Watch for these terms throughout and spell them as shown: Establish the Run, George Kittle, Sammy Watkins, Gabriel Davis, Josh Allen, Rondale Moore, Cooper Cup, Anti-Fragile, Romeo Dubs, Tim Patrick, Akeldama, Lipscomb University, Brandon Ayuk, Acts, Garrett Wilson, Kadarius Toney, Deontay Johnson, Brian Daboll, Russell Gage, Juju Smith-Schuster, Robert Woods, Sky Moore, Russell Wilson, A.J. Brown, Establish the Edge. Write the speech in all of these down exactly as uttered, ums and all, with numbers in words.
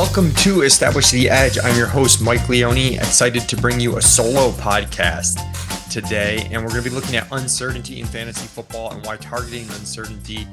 Welcome to Establish the Edge. I'm your host, Mike Leone, excited to bring you a solo podcast today. And we're going to be looking at uncertainty in fantasy football and why targeting uncertainty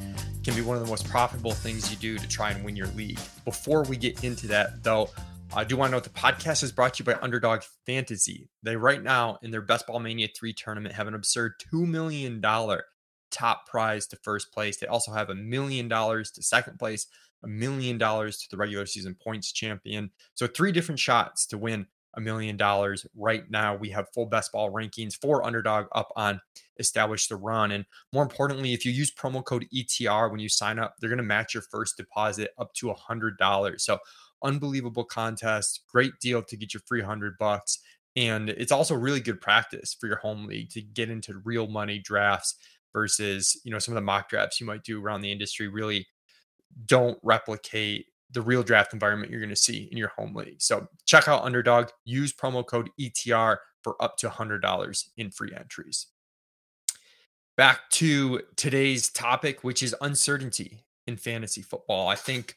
can be one of the most profitable things you do to try and win your league. Before we get into that, though, I do want to note the podcast is brought to you by Underdog Fantasy. They right now in their Best Ball Mania three tournament have an absurd two million dollars top prize to first place. They also have a million dollars to second place, a million dollars to the regular season points champion. So three different shots to win a million dollars. Right now, we have full best ball rankings for Underdog up on Establish the Run. And more importantly, if you use promo code E T R when you sign up, they're going to match your first deposit up to one hundred dollars. So unbelievable contest, great deal to get your free one hundred bucks. And it's also really good practice for your home league to get into real money drafts versus, you know, some of the mock drafts you might do around the industry really don't replicate the real draft environment you're going to see in your home league. So check out Underdog, use promo code E T R for up to one hundred dollars in free entries. Back to today's topic, which is uncertainty in fantasy football. I think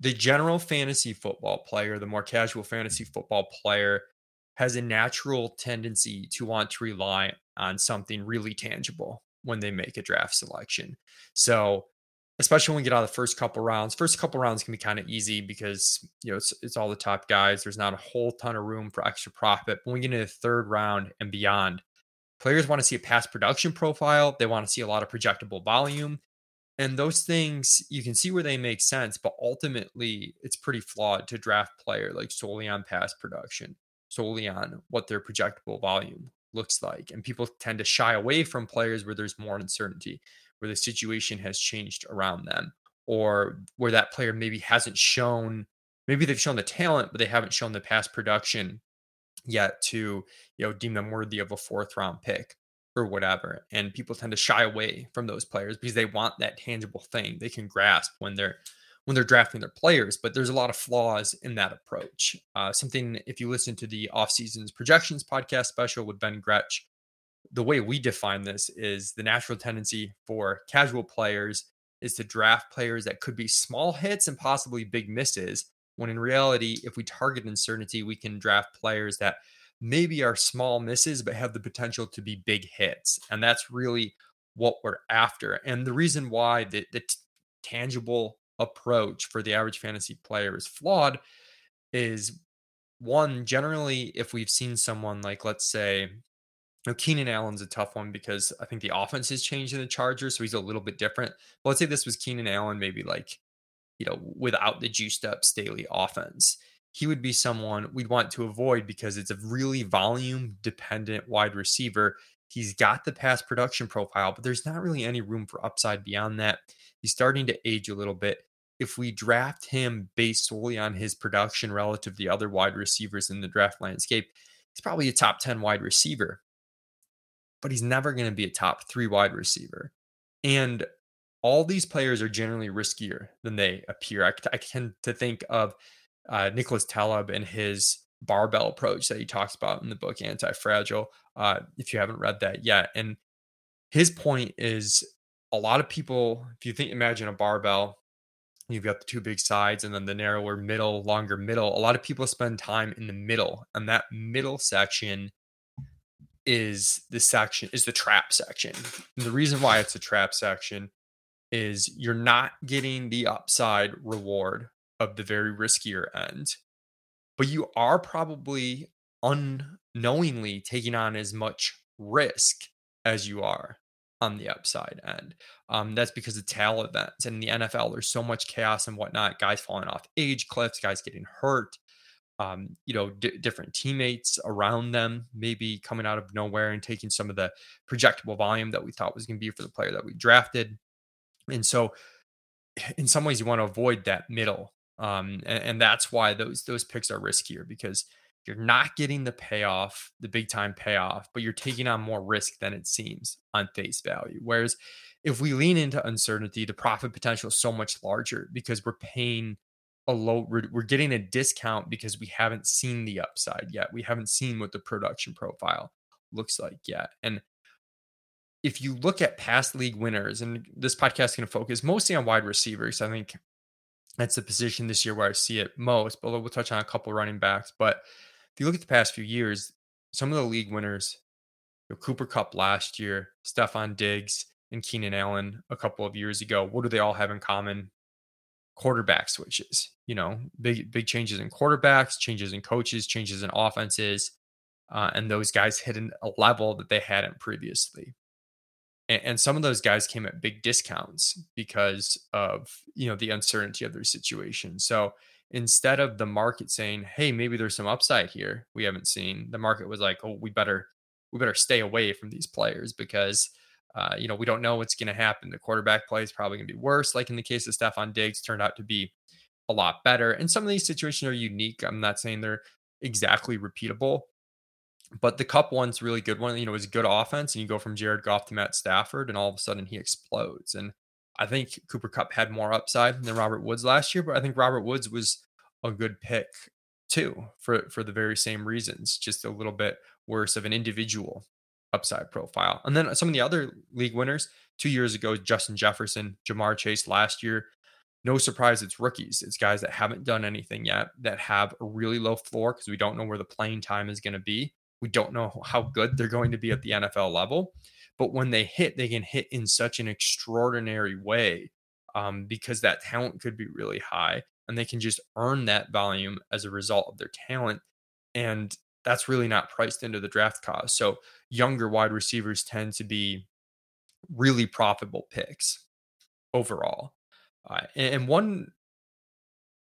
the general fantasy football player, the more casual fantasy football player, has a natural tendency to want to rely on something really tangible when they make a draft selection. So especially when we get out of the first couple rounds, first couple rounds can be kind of easy because, you know, it's, it's all the top guys. There's not a whole ton of room for extra profit. When we get into the third round and beyond, players want to see a past production profile. They want to see a lot of projectable volume. And those things, you can see where they make sense, but ultimately it's pretty flawed to draft player like solely on past production, solely on what their projectable volume looks like. And people tend to shy away from players where there's more uncertainty, where the situation has changed around them, or where that player maybe hasn't shown, maybe they've shown the talent, but they haven't shown the past production yet to, you know, deem them worthy of a fourth round pick or whatever. And people tend to shy away from those players because they want that tangible thing they can grasp when they're when they're drafting their players. But there's a lot of flaws in that approach. Uh, something, if you listen to the off-season's projections podcast special with Ben Gretsch, the way we define this is the natural tendency for casual players is to draft players that could be small hits and possibly big misses, when in reality, if we target uncertainty, we can draft players that maybe are small misses, but have the potential to be big hits. And that's really what we're after. And the reason why the, the t- tangible approach for the average fantasy player is flawed is, one, generally, if we've seen someone like, let's say, you know, Keenan Allen's a tough one because I think the offense has changed in the Chargers, so he's a little bit different. But let's say this was Keenan Allen, maybe like, you know, without the juiced up Staley offense. He would be someone we'd want to avoid because it's a really volume dependent wide receiver. He's got the past production profile, but there's not really any room for upside beyond that. He's starting to age a little bit. If we draft him based solely on his production relative to the other wide receivers in the draft landscape, he's probably a top ten wide receiver, but he's never going to be a top three wide receiver. And all these players are generally riskier than they appear. I, I tend to think of Uh, Nicholas Taleb and his barbell approach that he talks about in the book Anti-Fragile, uh, if you haven't read that yet. And his point is, a lot of people, if you think, imagine a barbell, you've got the two big sides and then the narrower middle, longer middle. A lot of people spend time in the middle, and that middle section is the section is the trap section. And the reason why it's a trap section is you're not getting the upside reward of the very riskier end, but you are probably unknowingly taking on as much risk as you are on the upside end. Um, that's because of tail events. In the N F L, there's so much chaos and whatnot, guys falling off age cliffs, guys getting hurt, um, you know, d- different teammates around them, maybe coming out of nowhere and taking some of the projectable volume that we thought was going to be for the player that we drafted. And so in some ways you want to avoid that middle. Um, and, and that's why those those picks are riskier, because you're not getting the payoff, the big time payoff, but you're taking on more risk than it seems on face value. Whereas if we lean into uncertainty, the profit potential is so much larger because we're paying a low, we're, we're getting a discount because we haven't seen the upside yet. We haven't seen what the production profile looks like yet. And if you look at past league winners, and this podcast is going to focus mostly on wide receivers, I think That's the position this year where I see it most, but we'll touch on a couple running backs. But if you look at the past few years, some of the league winners, you know, Cooper Cup last year, Stefan Diggs, and Keenan Allen a couple of years ago, what do they all have in common? Quarterback switches, you know, big, big changes in quarterbacks, changes in coaches, changes in offenses. Uh, and those guys hit an, a level that they hadn't previously. And, and some of those guys came at big discounts because of, you know, the uncertainty of their situation. So instead of the market saying, hey, maybe there's some upside here we haven't seen, the market was like, oh, we better, we better stay away from these players because, uh, you know, we don't know what's going to happen. The quarterback play is probably going to be worse. Like in the case of Stefan Diggs, turned out to be a lot better. And some of these situations are unique. I'm not saying they're exactly repeatable, but the Cup one's really good one. You know, it's good offense, and you go from Jared Goff to Matt Stafford, and all of a sudden he explodes. And I think Cooper Cup had more upside than Robert Woods last year, but I think Robert Woods was a good pick too for, for the very same reasons, just a little bit worse of an individual upside profile. And then some of the other league winners, two years ago, Justin Jefferson, Jamar Chase last year. No surprise, it's rookies. It's guys that haven't done anything yet, that have a really low floor because we don't know where the playing time is going to be. We don't know how good they're going to be at the N F L level, but when they hit, they can hit in such an extraordinary way um, because that talent could be really high, and they can just earn that volume as a result of their talent. And that's really not priced into the draft cost. So younger wide receivers tend to be really profitable picks overall. Uh, and, and one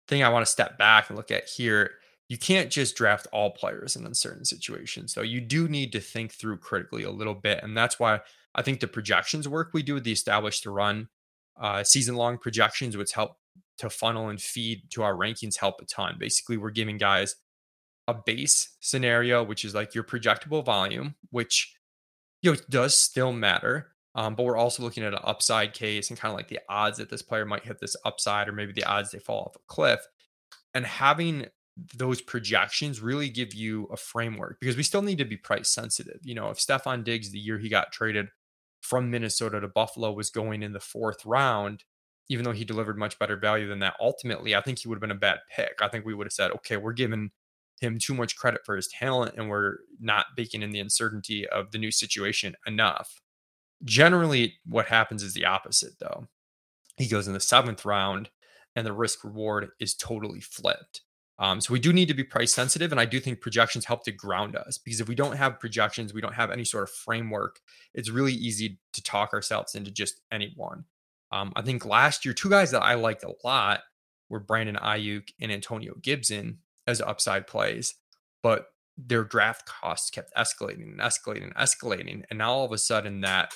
thing I want to step back and look at here, you can't just draft all players in uncertain situations. So you do need to think through critically a little bit. And that's why I think the projections work we do with the Establish the Run uh, season-long projections, which help to funnel and feed to our rankings, help a ton. Basically, we're giving guys a base scenario, which is like your projectable volume, which, you know, does still matter. Um, but we're also looking at an upside case and kind of like the odds that this player might hit this upside, or maybe the odds they fall off a cliff. And having those projections really give you a framework, because we still need to be price sensitive. You know, if Stefan Diggs, the year he got traded from Minnesota to Buffalo, was going in the fourth round, even though he delivered much better value than that, ultimately, I think he would have been a bad pick. I think we would have said, okay, we're giving him too much credit for his talent, and we're not baking in the uncertainty of the new situation enough. Generally, what happens is the opposite, though. He goes in the seventh round, and the risk reward is totally flipped. Um, so we do need to be price sensitive. And I do think projections help to ground us, because if we don't have projections, we don't have any sort of framework. It's really easy to talk ourselves into just anyone. Um, I think last year, two guys that I liked a lot were Brandon Ayuk and Antonio Gibson as upside plays, but their draft costs kept escalating and escalating and escalating. And now all of a sudden that,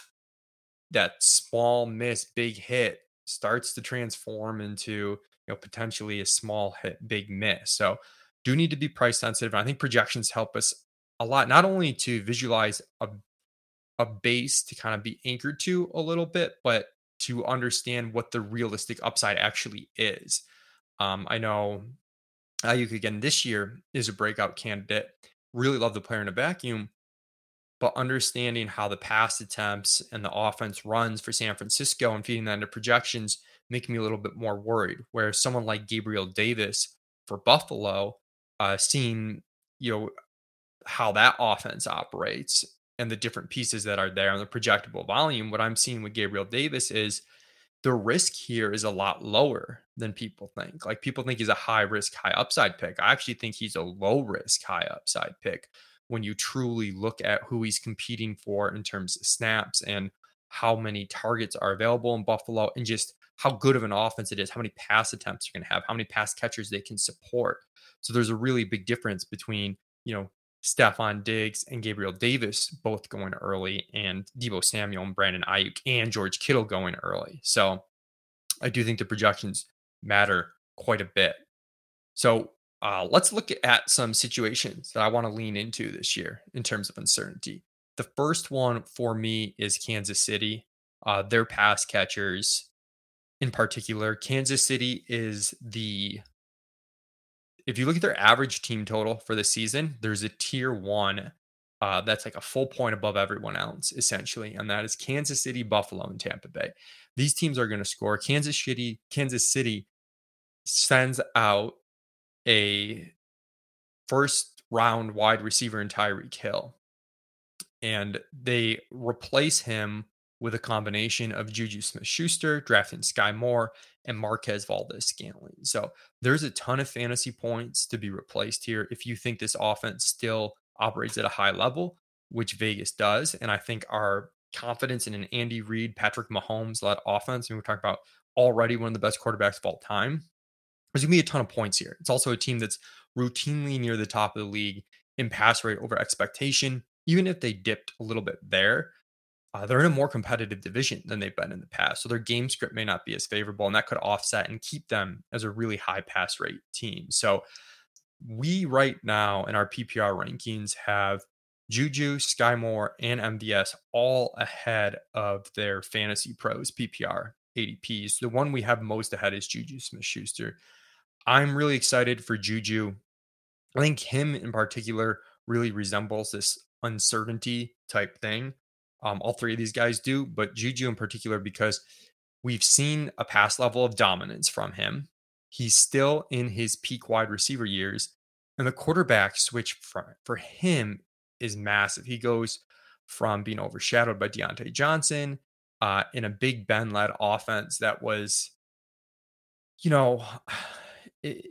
that small miss, big hit starts to transform into, you know, potentially a small hit, big miss. So do need to be price sensitive. And I think projections help us a lot, not only to visualize a, a base to kind of be anchored to a little bit, but to understand what the realistic upside actually is. Um, I know Ayuk again this year is a breakout candidate. Really love the player in a vacuum, but understanding how the pass attempts and the offense runs for San Francisco and feeding that into projections make me a little bit more worried. Whereas someone like Gabriel Davis for Buffalo, uh, seeing, you know, how that offense operates and the different pieces that are there and the projectable volume, what I'm seeing with Gabriel Davis is the risk here is a lot lower than people think. Like, people think he's a high risk, high upside pick. I actually think he's a low risk, high upside pick when you truly look at who he's competing for in terms of snaps and how many targets are available in Buffalo, and just how good of an offense it is, how many pass attempts you're going to have, how many pass catchers they can support. So there's a really big difference between, you know, Stefan Diggs and Gabriel Davis both going early, and Deebo Samuel and Brandon Ayuk and George Kittle going early. So I do think the projections matter quite a bit. So uh, let's look at some situations that I want to lean into this year in terms of uncertainty. The first one for me is Kansas City, uh, their pass catchers. In particular, Kansas City is the, if you look at their average team total for the season, there's a tier one uh, that's like a full point above everyone else, essentially. And that is Kansas City, Buffalo, and Tampa Bay. These teams are going to score. Kansas City, Kansas City sends out a first round wide receiver in Tyreek Hill, and they replace him with a combination of Juju Smith-Schuster, drafting Sky Moore, and Marquez Valdes-Scantling. So there's a ton of fantasy points to be replaced here if you think this offense still operates at a high level, which Vegas does. And I think our confidence in an Andy Reid, Patrick Mahomes-led offense, and we're talking about already one of the best quarterbacks of all time, there's going to be a ton of points here. It's also a team that's routinely near the top of the league in pass rate over expectation. Even if they dipped a little bit there, Uh, they're in a more competitive division than they've been in the past. So their game script may not be as favorable, and that could offset and keep them as a really high pass rate team. So we right now in our P P R rankings have Juju, Sky Moore, and M V S all ahead of their Fantasy Pros P P R A D Ps. The one we have most ahead is Juju Smith-Schuster. I'm really excited for Juju. I think him in particular really resembles this uncertainty type thing. Um, all three of these guys do, but Juju in particular, because we've seen a past level of dominance from him. He's still in his peak wide receiver years, and the quarterback switch for, for him is massive. He goes from being overshadowed by Deontay Johnson uh, in a Big Ben led offense that was, you know, it,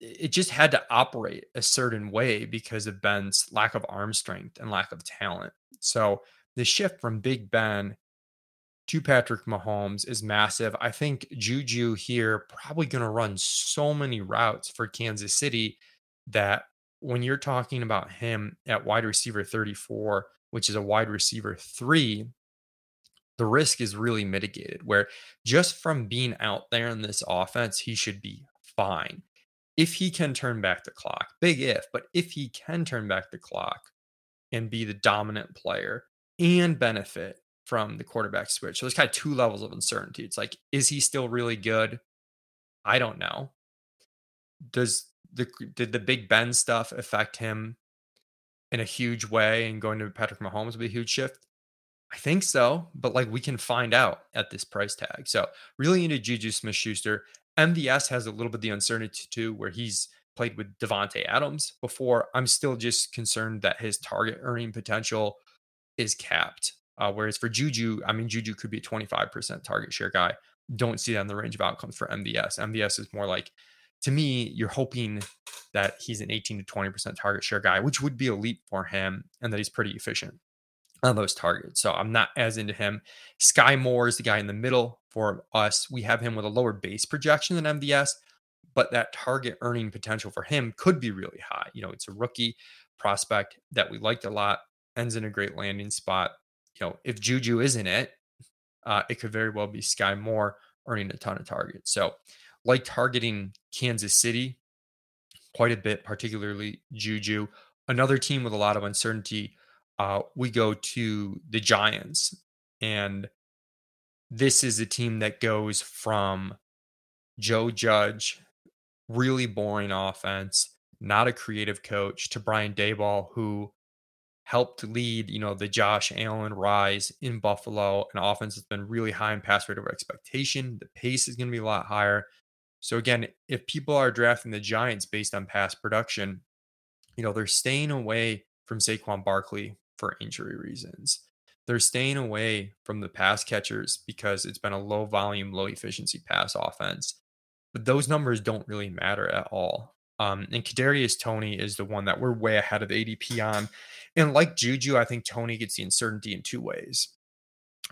it just had to operate a certain way because of Ben's lack of arm strength and lack of talent. So the shift from Big Ben to Patrick Mahomes is massive. I think Juju here probably going to run so many routes for Kansas City that when you're talking about him at wide receiver thirty-four, which is a wide receiver three, the risk is really mitigated, where just from being out there in this offense, he should be fine. If he can turn back the clock, big if, but if he can turn back the clock and be the dominant player and benefit from the quarterback switch. So there's kind of two levels of uncertainty. It's like, is he still really good? I don't know. Does the did the Big Ben stuff affect him in a huge way, and going to Patrick Mahomes will be a huge shift? I think so, but like we can find out at this price tag. So really into Juju Smith-Schuster. M V S has a little bit of the uncertainty too, where he's played with Davante Adams before. I'm still just concerned that his target earning potential is capped. Uh, whereas for Juju, I mean, Juju could be a twenty-five percent target share guy. Don't see that in the range of outcomes for M V S. M V S is more like, to me, you're hoping that he's an eighteen to twenty percent target share guy, which would be a leap for him, and that he's pretty efficient on those targets. So I'm not as into him. Sky Moore is the guy in the middle for us. We have him with a lower base projection than M V S, but that target earning potential for him could be really high. You know, it's a rookie prospect that we liked a lot. Ends in a great landing spot. You know, if Juju isn't it, uh, it could very well be Sky Moore earning a ton of targets. So like targeting Kansas City quite a bit, particularly Juju. Another team with a lot of uncertainty, uh, we go to the Giants. And this is a team that goes from Joe Judge, really boring offense, not a creative coach, to Brian Daboll, who helped lead, you know, the Josh Allen rise in Buffalo. An offense that's been really high in pass rate over expectation. The pace is going to be a lot higher. So again, if people are drafting the Giants based on past production, you know, they're staying away from Saquon Barkley for injury reasons. They're staying away from the pass catchers because it's been a low volume, low efficiency pass offense. But those numbers don't really matter at all. Um, and Kadarius Toney is the one that we're way ahead of A D P on. And like Juju, I think Toney gets the uncertainty in two ways.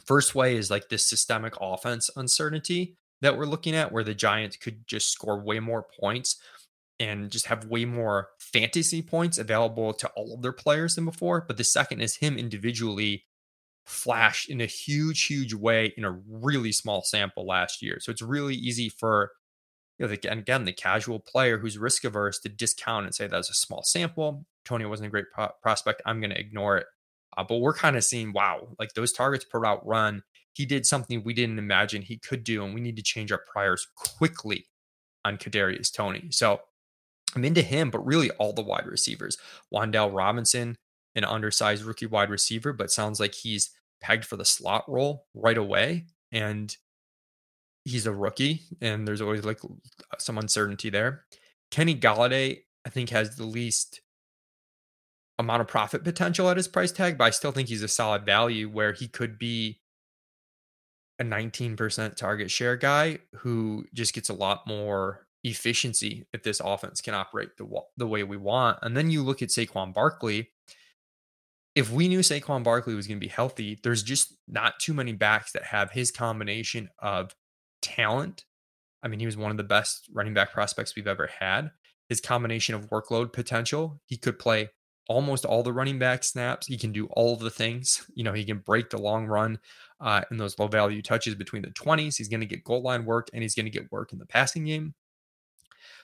First way is like this systemic offense uncertainty that we're looking at, where the Giants could just score way more points and just have way more fantasy points available to all of their players than before. But the second is him individually flashed in a huge, huge way in a really small sample last year. So it's really easy for, you know, the, and again, the casual player who's risk averse to discount and say that's a small sample. Toney wasn't a great pro- prospect. I'm going to ignore it. Uh, but we're kind of seeing, wow, like those targets per route run, he did something we didn't imagine he could do. And we need to change our priors quickly on Kadarius Toney. So I'm into him, but really all the wide receivers. Wan'Dale Robinson, an undersized rookie wide receiver, but sounds like he's pegged for the slot role right away. And he's a rookie and there's always like some uncertainty there. Kenny Golladay, I think, has the least amount of profit potential at his price tag, but I still think he's a solid value where he could be a nineteen percent target share guy who just gets a lot more efficiency if this offense can operate the, the way we want. And then you look at Saquon Barkley. If we knew Saquon Barkley was going to be healthy, there's just not too many backs that have his combination of talent. I mean, he was one of the best running back prospects we've ever had. His combination of workload potential, he could play almost all the running back snaps. He can do all the things. You know, he can break the long run uh, in those low value touches between the twenties. He's going to get goal line work and he's going to get work in the passing game.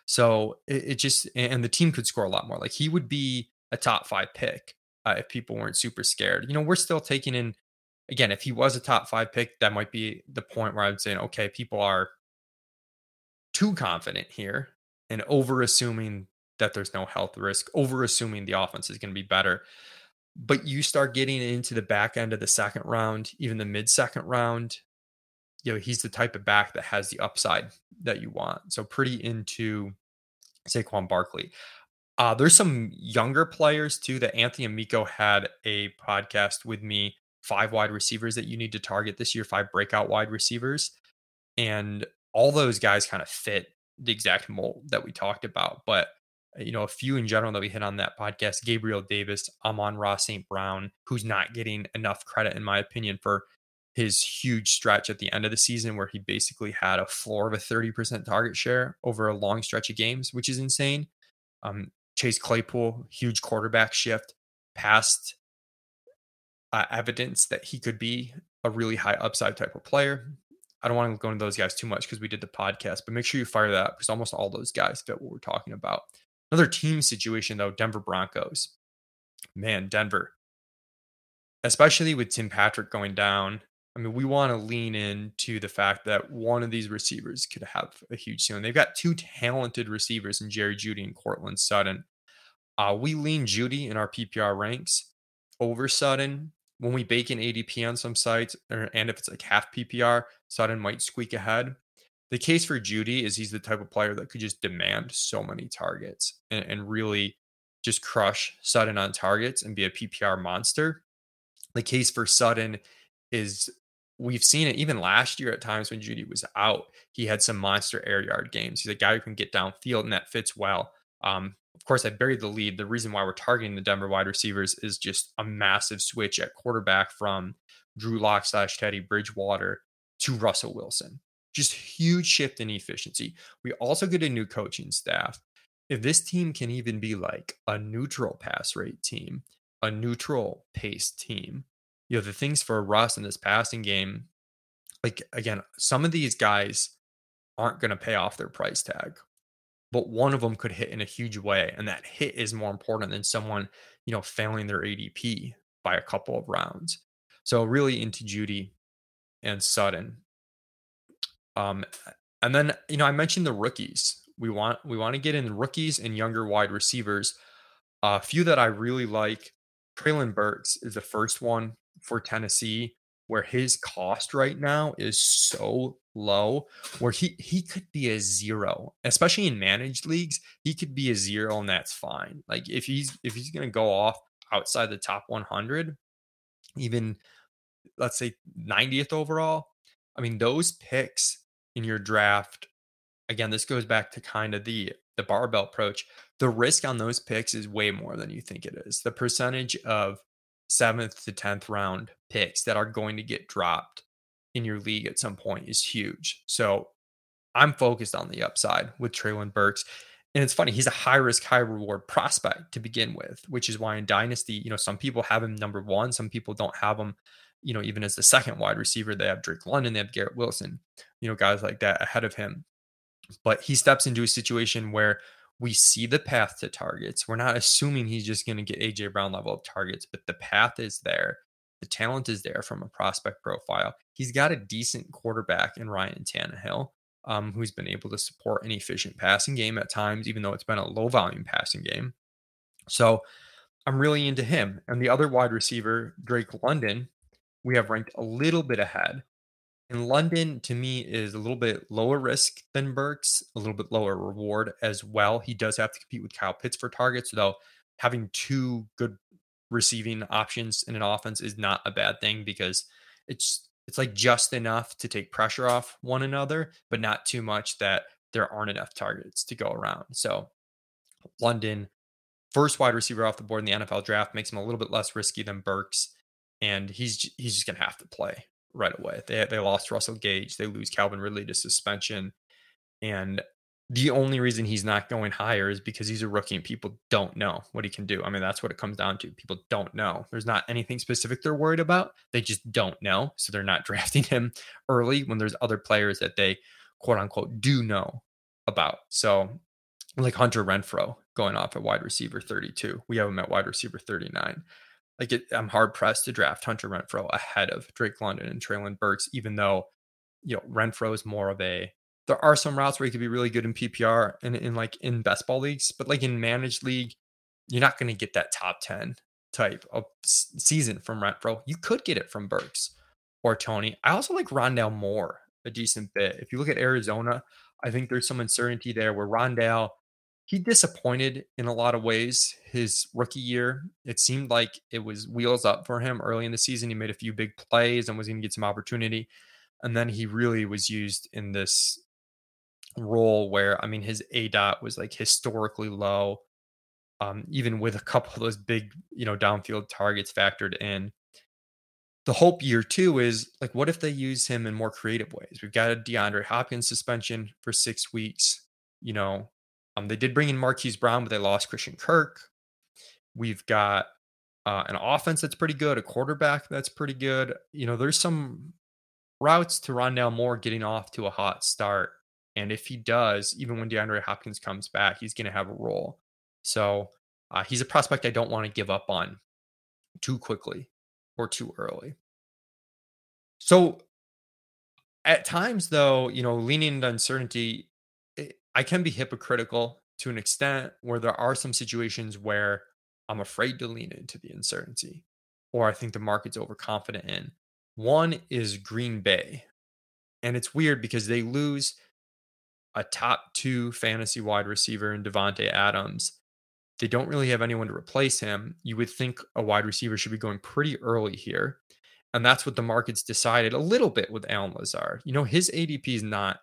So it, it just, and the team could score a lot more. Like he would be a top five pick uh, if people weren't super scared. You know, we're still taking in, again, if he was a top five pick, that might be the point where I would say, okay, people are too confident here and over assuming that there's no health risk, over assuming the offense is going to be better. But you start getting into the back end of the second round, even the mid second round, you know, he's the type of back that has the upside that you want. So pretty into Saquon Barkley. Uh, there's some younger players too that Anthony Amico had a podcast with me, five wide receivers that you need to target this year, five breakout wide receivers. And all those guys kind of fit the exact mold that we talked about. But you know, a few in general that we hit on that podcast, Gabriel Davis, Amon-Ra Saint Brown, who's not getting enough credit, in my opinion, for his huge stretch at the end of the season where he basically had a floor of a thirty percent target share over a long stretch of games, which is insane. Um, Chase Claypool, huge quarterback shift, past uh, evidence that he could be a really high upside type of player. I don't want to go into those guys too much because we did the podcast, but make sure you fire that up because almost all those guys fit what we're talking about. Another team situation, though, Denver Broncos. Man, Denver. Especially with Tim Patrick going down, I mean, we want to lean into the fact that one of these receivers could have a huge ceiling. They've got two talented receivers in Jerry Jeudy and Courtland Sutton. Uh, we lean Jeudy in our P P R ranks over Sutton. When we bake in A D P on some sites, or, and if it's like half P P R, Sutton might squeak ahead. The case for Jeudy is he's the type of player that could just demand so many targets and, and really just crush Sutton on targets and be a P P R monster. The case for Sutton is we've seen it even last year at times when Jeudy was out. He had some monster air yard games. He's a guy who can get downfield and that fits well. Um, of course, I buried the lead. The reason why we're targeting the Denver wide receivers is just a massive switch at quarterback from Drew Lock slash Teddy Bridgewater to Russell Wilson. Just huge shift in efficiency. We also get a new coaching staff. If this team can even be like a neutral pass rate team, a neutral pace team, you know, the things for Russ in this passing game, like, again, some of these guys aren't going to pay off their price tag, but one of them could hit in a huge way. And that hit is more important than someone, you know, failing their A D P by a couple of rounds. So really into Jeudy and Sutton. Um, and then, you know, I mentioned the rookies. We want, we want to get in rookies and younger wide receivers. A uh, few that I really like. Treylon Burks is the first one for Tennessee, where his cost right now is so low, where he, he could be a zero, especially in managed leagues. He could be a zero and that's fine. Like if he's, if he's going to go off outside the top one hundred, even let's say ninetieth overall, I mean, those picks in your draft, again, this goes back to kind of the, the barbell approach. The risk on those picks is way more than you think it is. The percentage of seventh to tenth round picks that are going to get dropped in your league at some point is huge. So I'm focused on the upside with Treylon Burks. And it's funny, he's a high risk, high reward prospect to begin with, which is why in Dynasty, you know, some people have him number one, some people don't have him. You know, even as the second wide receiver, they have Drake London, they have Garrett Wilson, you know, guys like that ahead of him. But he steps into a situation where we see the path to targets. We're not assuming he's just going to get A J Brown level of targets, but the path is there. The talent is there from a prospect profile. He's got a decent quarterback in Ryan Tannehill, um, who's been able to support an efficient passing game at times, even though it's been a low volume passing game. So I'm really into him. And the other wide receiver, Drake London, we have ranked a little bit ahead. And London, to me, is a little bit lower risk than Burks, a little bit lower reward as well. He does have to compete with Kyle Pitts for targets, though having two good receiving options in an offense is not a bad thing, because it's it's like just enough to take pressure off one another, but not too much that there aren't enough targets to go around. So London, first wide receiver off the board in the N F L draft, makes him a little bit less risky than Burks, and he's he's just going to have to play right away. They they lost Russell Gage. They lose Calvin Ridley to suspension. And the only reason he's not going higher is because he's a rookie and people don't know what he can do. I mean, that's what it comes down to. People don't know. There's not anything specific they're worried about. They just don't know. So they're not drafting him early when there's other players that they quote unquote do know about. So like Hunter Renfrow going off at wide receiver thirty-two. We have him at wide receiver thirty-nine. Like it, I'm hard pressed to draft Hunter Renfrow ahead of Drake London and Treylon Burks, even though, you know, Renfrow is more of a, there are some routes where he could be really good in P P R and in like in best ball leagues, but like in managed league, you're not going to get that top ten type of season from Renfrow. You could get it from Burks or Toney. I also like Rondale Moore a decent bit. If you look at Arizona, I think there's some uncertainty there where Rondale, he disappointed in a lot of ways his rookie year. It seemed like it was wheels up for him early in the season. He made a few big plays and was going to get some opportunity. And then he really was used in this role where, I mean, his A DOT was like historically low, um, even with a couple of those big, you know, downfield targets factored in. The hope year two is like, what if they use him in more creative ways? We've got a DeAndre Hopkins suspension for six weeks, you know. Um, they did bring in Marquise Brown, but they lost Christian Kirk. We've got uh, an offense that's pretty good, a quarterback that's pretty good. You know, there's some routes to Rondale Moore getting off to a hot start. And if he does, even when DeAndre Hopkins comes back, he's going to have a role. So uh, he's a prospect I don't want to give up on too quickly or too early. So at times, though, you know, leaning into uncertainty, I can be hypocritical to an extent where there are some situations where I'm afraid to lean into the uncertainty, or I think the market's overconfident in. One is Green Bay. And it's weird because they lose a top two fantasy wide receiver in Davante Adams. They don't really have anyone to replace him. You would think a wide receiver should be going pretty early here. And that's what the market's decided a little bit with Allen Lazard. You know, his A D P is not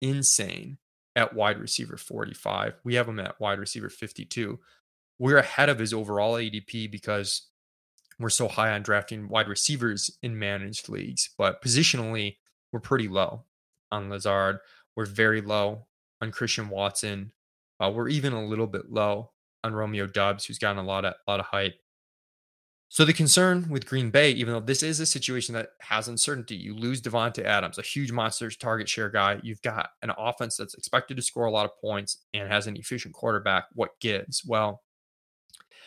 insane. At wide receiver forty-five. We have him at wide receiver fifty-two. We're ahead of his overall A D P because we're so high on drafting wide receivers in managed leagues, but positionally, we're pretty low on Lazard. We're very low on Christian Watson. Uh, we're even a little bit low on Romeo Dubs, who's gotten a lot of, a lot of hype. So the concern with Green Bay, even though this is a situation that has uncertainty, you lose Davante Adams, a huge monster target share guy. You've got an offense that's expected to score a lot of points and has an efficient quarterback. What gives? Well,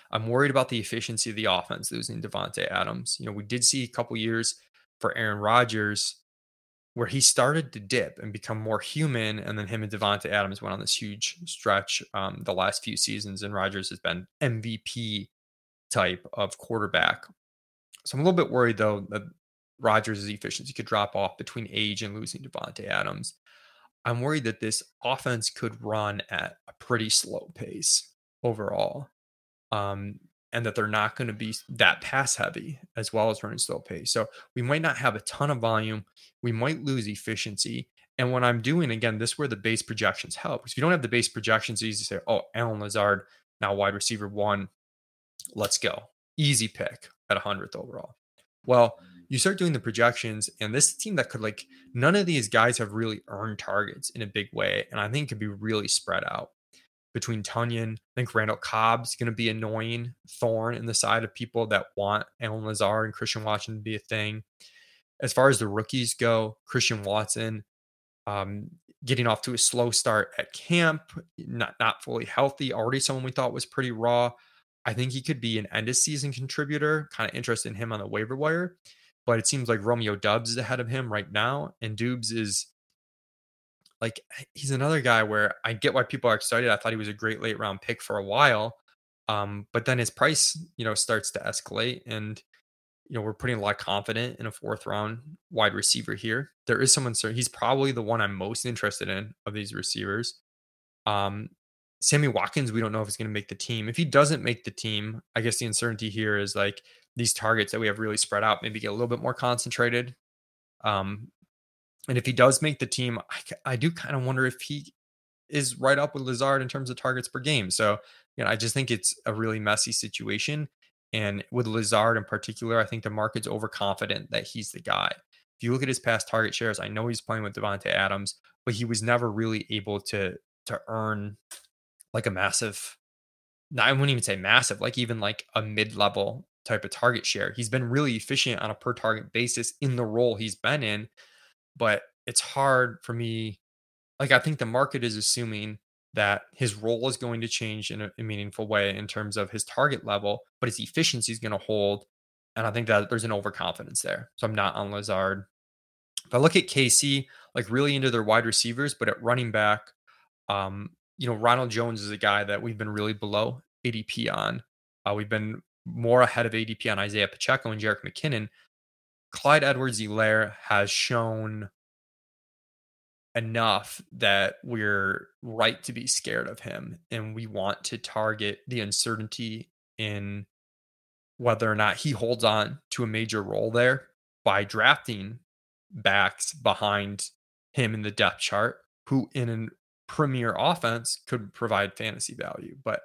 I'm worried about the efficiency of the offense losing Davante Adams. You know, we did see a couple years for Aaron Rodgers where he started to dip and become more human, and then him and Davante Adams went on this huge stretch um, the last few seasons, and Rodgers has been M V P type of quarterback. So I'm a little bit worried, though, that Rodgers' efficiency could drop off between age and losing Davante Adams. I'm worried that this offense could run at a pretty slow pace overall, um, and that they're not going to be that pass heavy as well as running slow pace. So we might not have a ton of volume. We might lose efficiency. And what I'm doing, again, this is where the base projections help. Because if you don't have the base projections, it's easy to say, oh, Allen Lazard, now wide receiver one, let's go. Easy pick at one hundredth overall. Well, you start doing the projections, and this team that could, like, none of these guys have really earned targets in a big way, and I think it could be really spread out between Tonyan. I think Randall Cobb's going to be annoying thorn in the side of people that want Allen Lazard and Christian Watson to be a thing. As far as the rookies go, Christian Watson um, getting off to a slow start at camp, not not fully healthy, already someone we thought was pretty raw. I think he could be an end-of-season contributor, kind of interested in him on the waiver wire, but it seems like Romeo Dubs is ahead of him right now, and Dubs is, like, he's another guy where I get why people are excited. I thought he was a great late-round pick for a while, um, but then his price, you know, starts to escalate, and you know, we're putting a lot of confidence in a fourth round wide receiver here. There is some uncertainty. He's probably the one I'm most interested in of these receivers. Um, Sammy Watkins, we don't know if he's going to make the team. If he doesn't make the team, I guess the uncertainty here is like these targets that we have really spread out, maybe get a little bit more concentrated. Um, and if he does make the team, I, I do kind of wonder if he is right up with Lazard in terms of targets per game. So, you know, I just think it's a really messy situation. And with Lazard in particular, I think the market's overconfident that he's the guy. If you look at his past target shares, I know he's playing with Davante Adams, but he was never really able to, to earn like a massive, I wouldn't even say massive, like even like a mid-level type of target share. He's been really efficient on a per target basis in the role he's been in, but it's hard for me. Like, I think the market is assuming that his role is going to change in a, a meaningful way in terms of his target level, but his efficiency is going to hold. And I think that there's an overconfidence there. So I'm not on Lazard. If I look at K C, like really into their wide receivers, but at running back, um, you know, Ronald Jones is a guy that we've been really below A D P on. Uh, we've been more ahead of A D P on Isaiah Pacheco and Jerick McKinnon. Clyde Edwards-Helaire has shown enough that we're right to be scared of him, and we want to target the uncertainty in whether or not he holds on to a major role there by drafting backs behind him in the depth chart who in a premier offense could provide fantasy value. But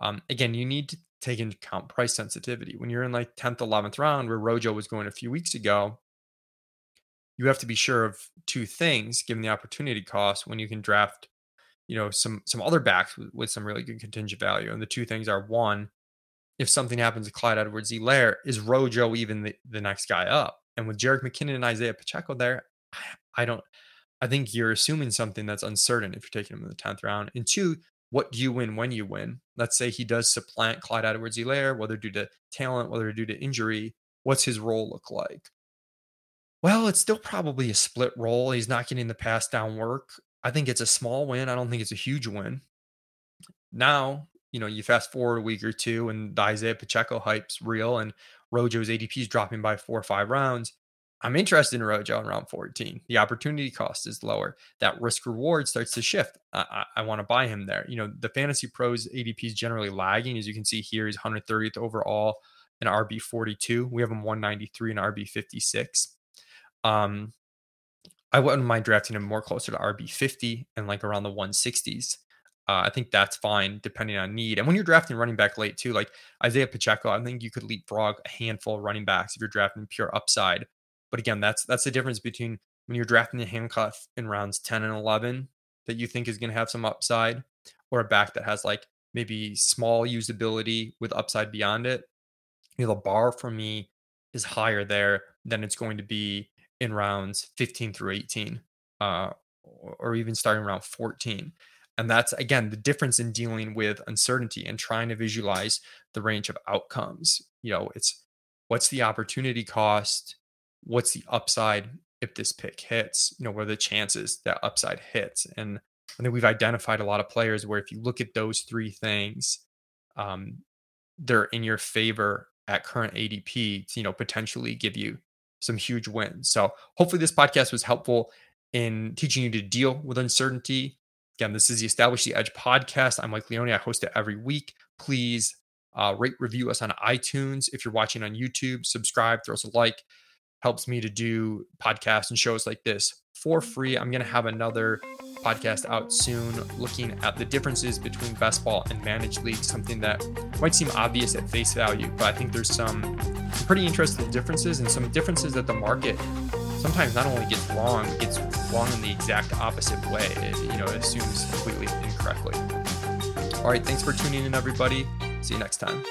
um, again, you need to take into account price sensitivity. When you're in like tenth, eleventh round where Rojo was going a few weeks ago, you have to be sure of two things, given the opportunity cost, when you can draft, you know, some some other backs with, with some really good contingent value. And the two things are, one, if something happens to Clyde Edwards-Helaire, is Rojo even the, the next guy up? And with Jerick McKinnon and Isaiah Pacheco there, I, I don't, I think you're assuming something that's uncertain if you're taking him in the tenth round. And two, what do you win when you win? Let's say he does supplant Clyde Edwards-Helaire, whether due to talent, whether due to injury, what's his role look like? Well, it's still probably a split role. He's not getting the pass down work. I think it's a small win. I don't think it's a huge win. Now, you know, you fast forward a week or two and the Isaiah Pacheco hype's real and Rojo's A D P is dropping by four or five rounds. I'm interested in Rojo in round fourteen. The opportunity cost is lower. That risk reward starts to shift. I, I, I want to buy him there. You know, the Fantasy Pros A D P is generally lagging. As you can see here, he's one hundred thirtieth overall in R B forty-two. We have him one ninety-three in R B fifty-six. Um, I wouldn't mind drafting him more closer to R B fifty and like around the one sixties. Uh, I think that's fine depending on need. And when you're drafting running back late too, like Isaiah Pacheco, I think you could leapfrog a handful of running backs if you're drafting pure upside. But again, that's, that's the difference between when you're drafting a handcuff in rounds ten and eleven that you think is going to have some upside, or a back that has like maybe small usability with upside beyond it. You know, the bar for me is higher there than it's going to be in rounds fifteen through eighteen, uh, or even starting around fourteen. And that's, again, the difference in dealing with uncertainty and trying to visualize the range of outcomes. You know, it's what's the opportunity cost? What's the upside if this pick hits? You know, what are the chances that upside hits? And I think we've identified a lot of players where if you look at those three things, um, they're in your favor at current A D P to, you know, potentially give you some huge wins. So hopefully this podcast was helpful in teaching you to deal with uncertainty. Again, this is the Establish the Edge podcast. I'm Mike Leone. I host it every week. Please uh, rate, review us on iTunes. If you're watching on YouTube, subscribe, throw us a like. Helps me to do podcasts and shows like this for free. I'm going to have another podcast out soon looking at the differences between best ball and managed leagues, something that might seem obvious at face value, but I think there's some pretty interesting differences and some differences that the market sometimes not only gets wrong, it gets wrong in the exact opposite way. It, you know, it assumes completely incorrectly. All right, thanks for tuning in, everybody. See you next time.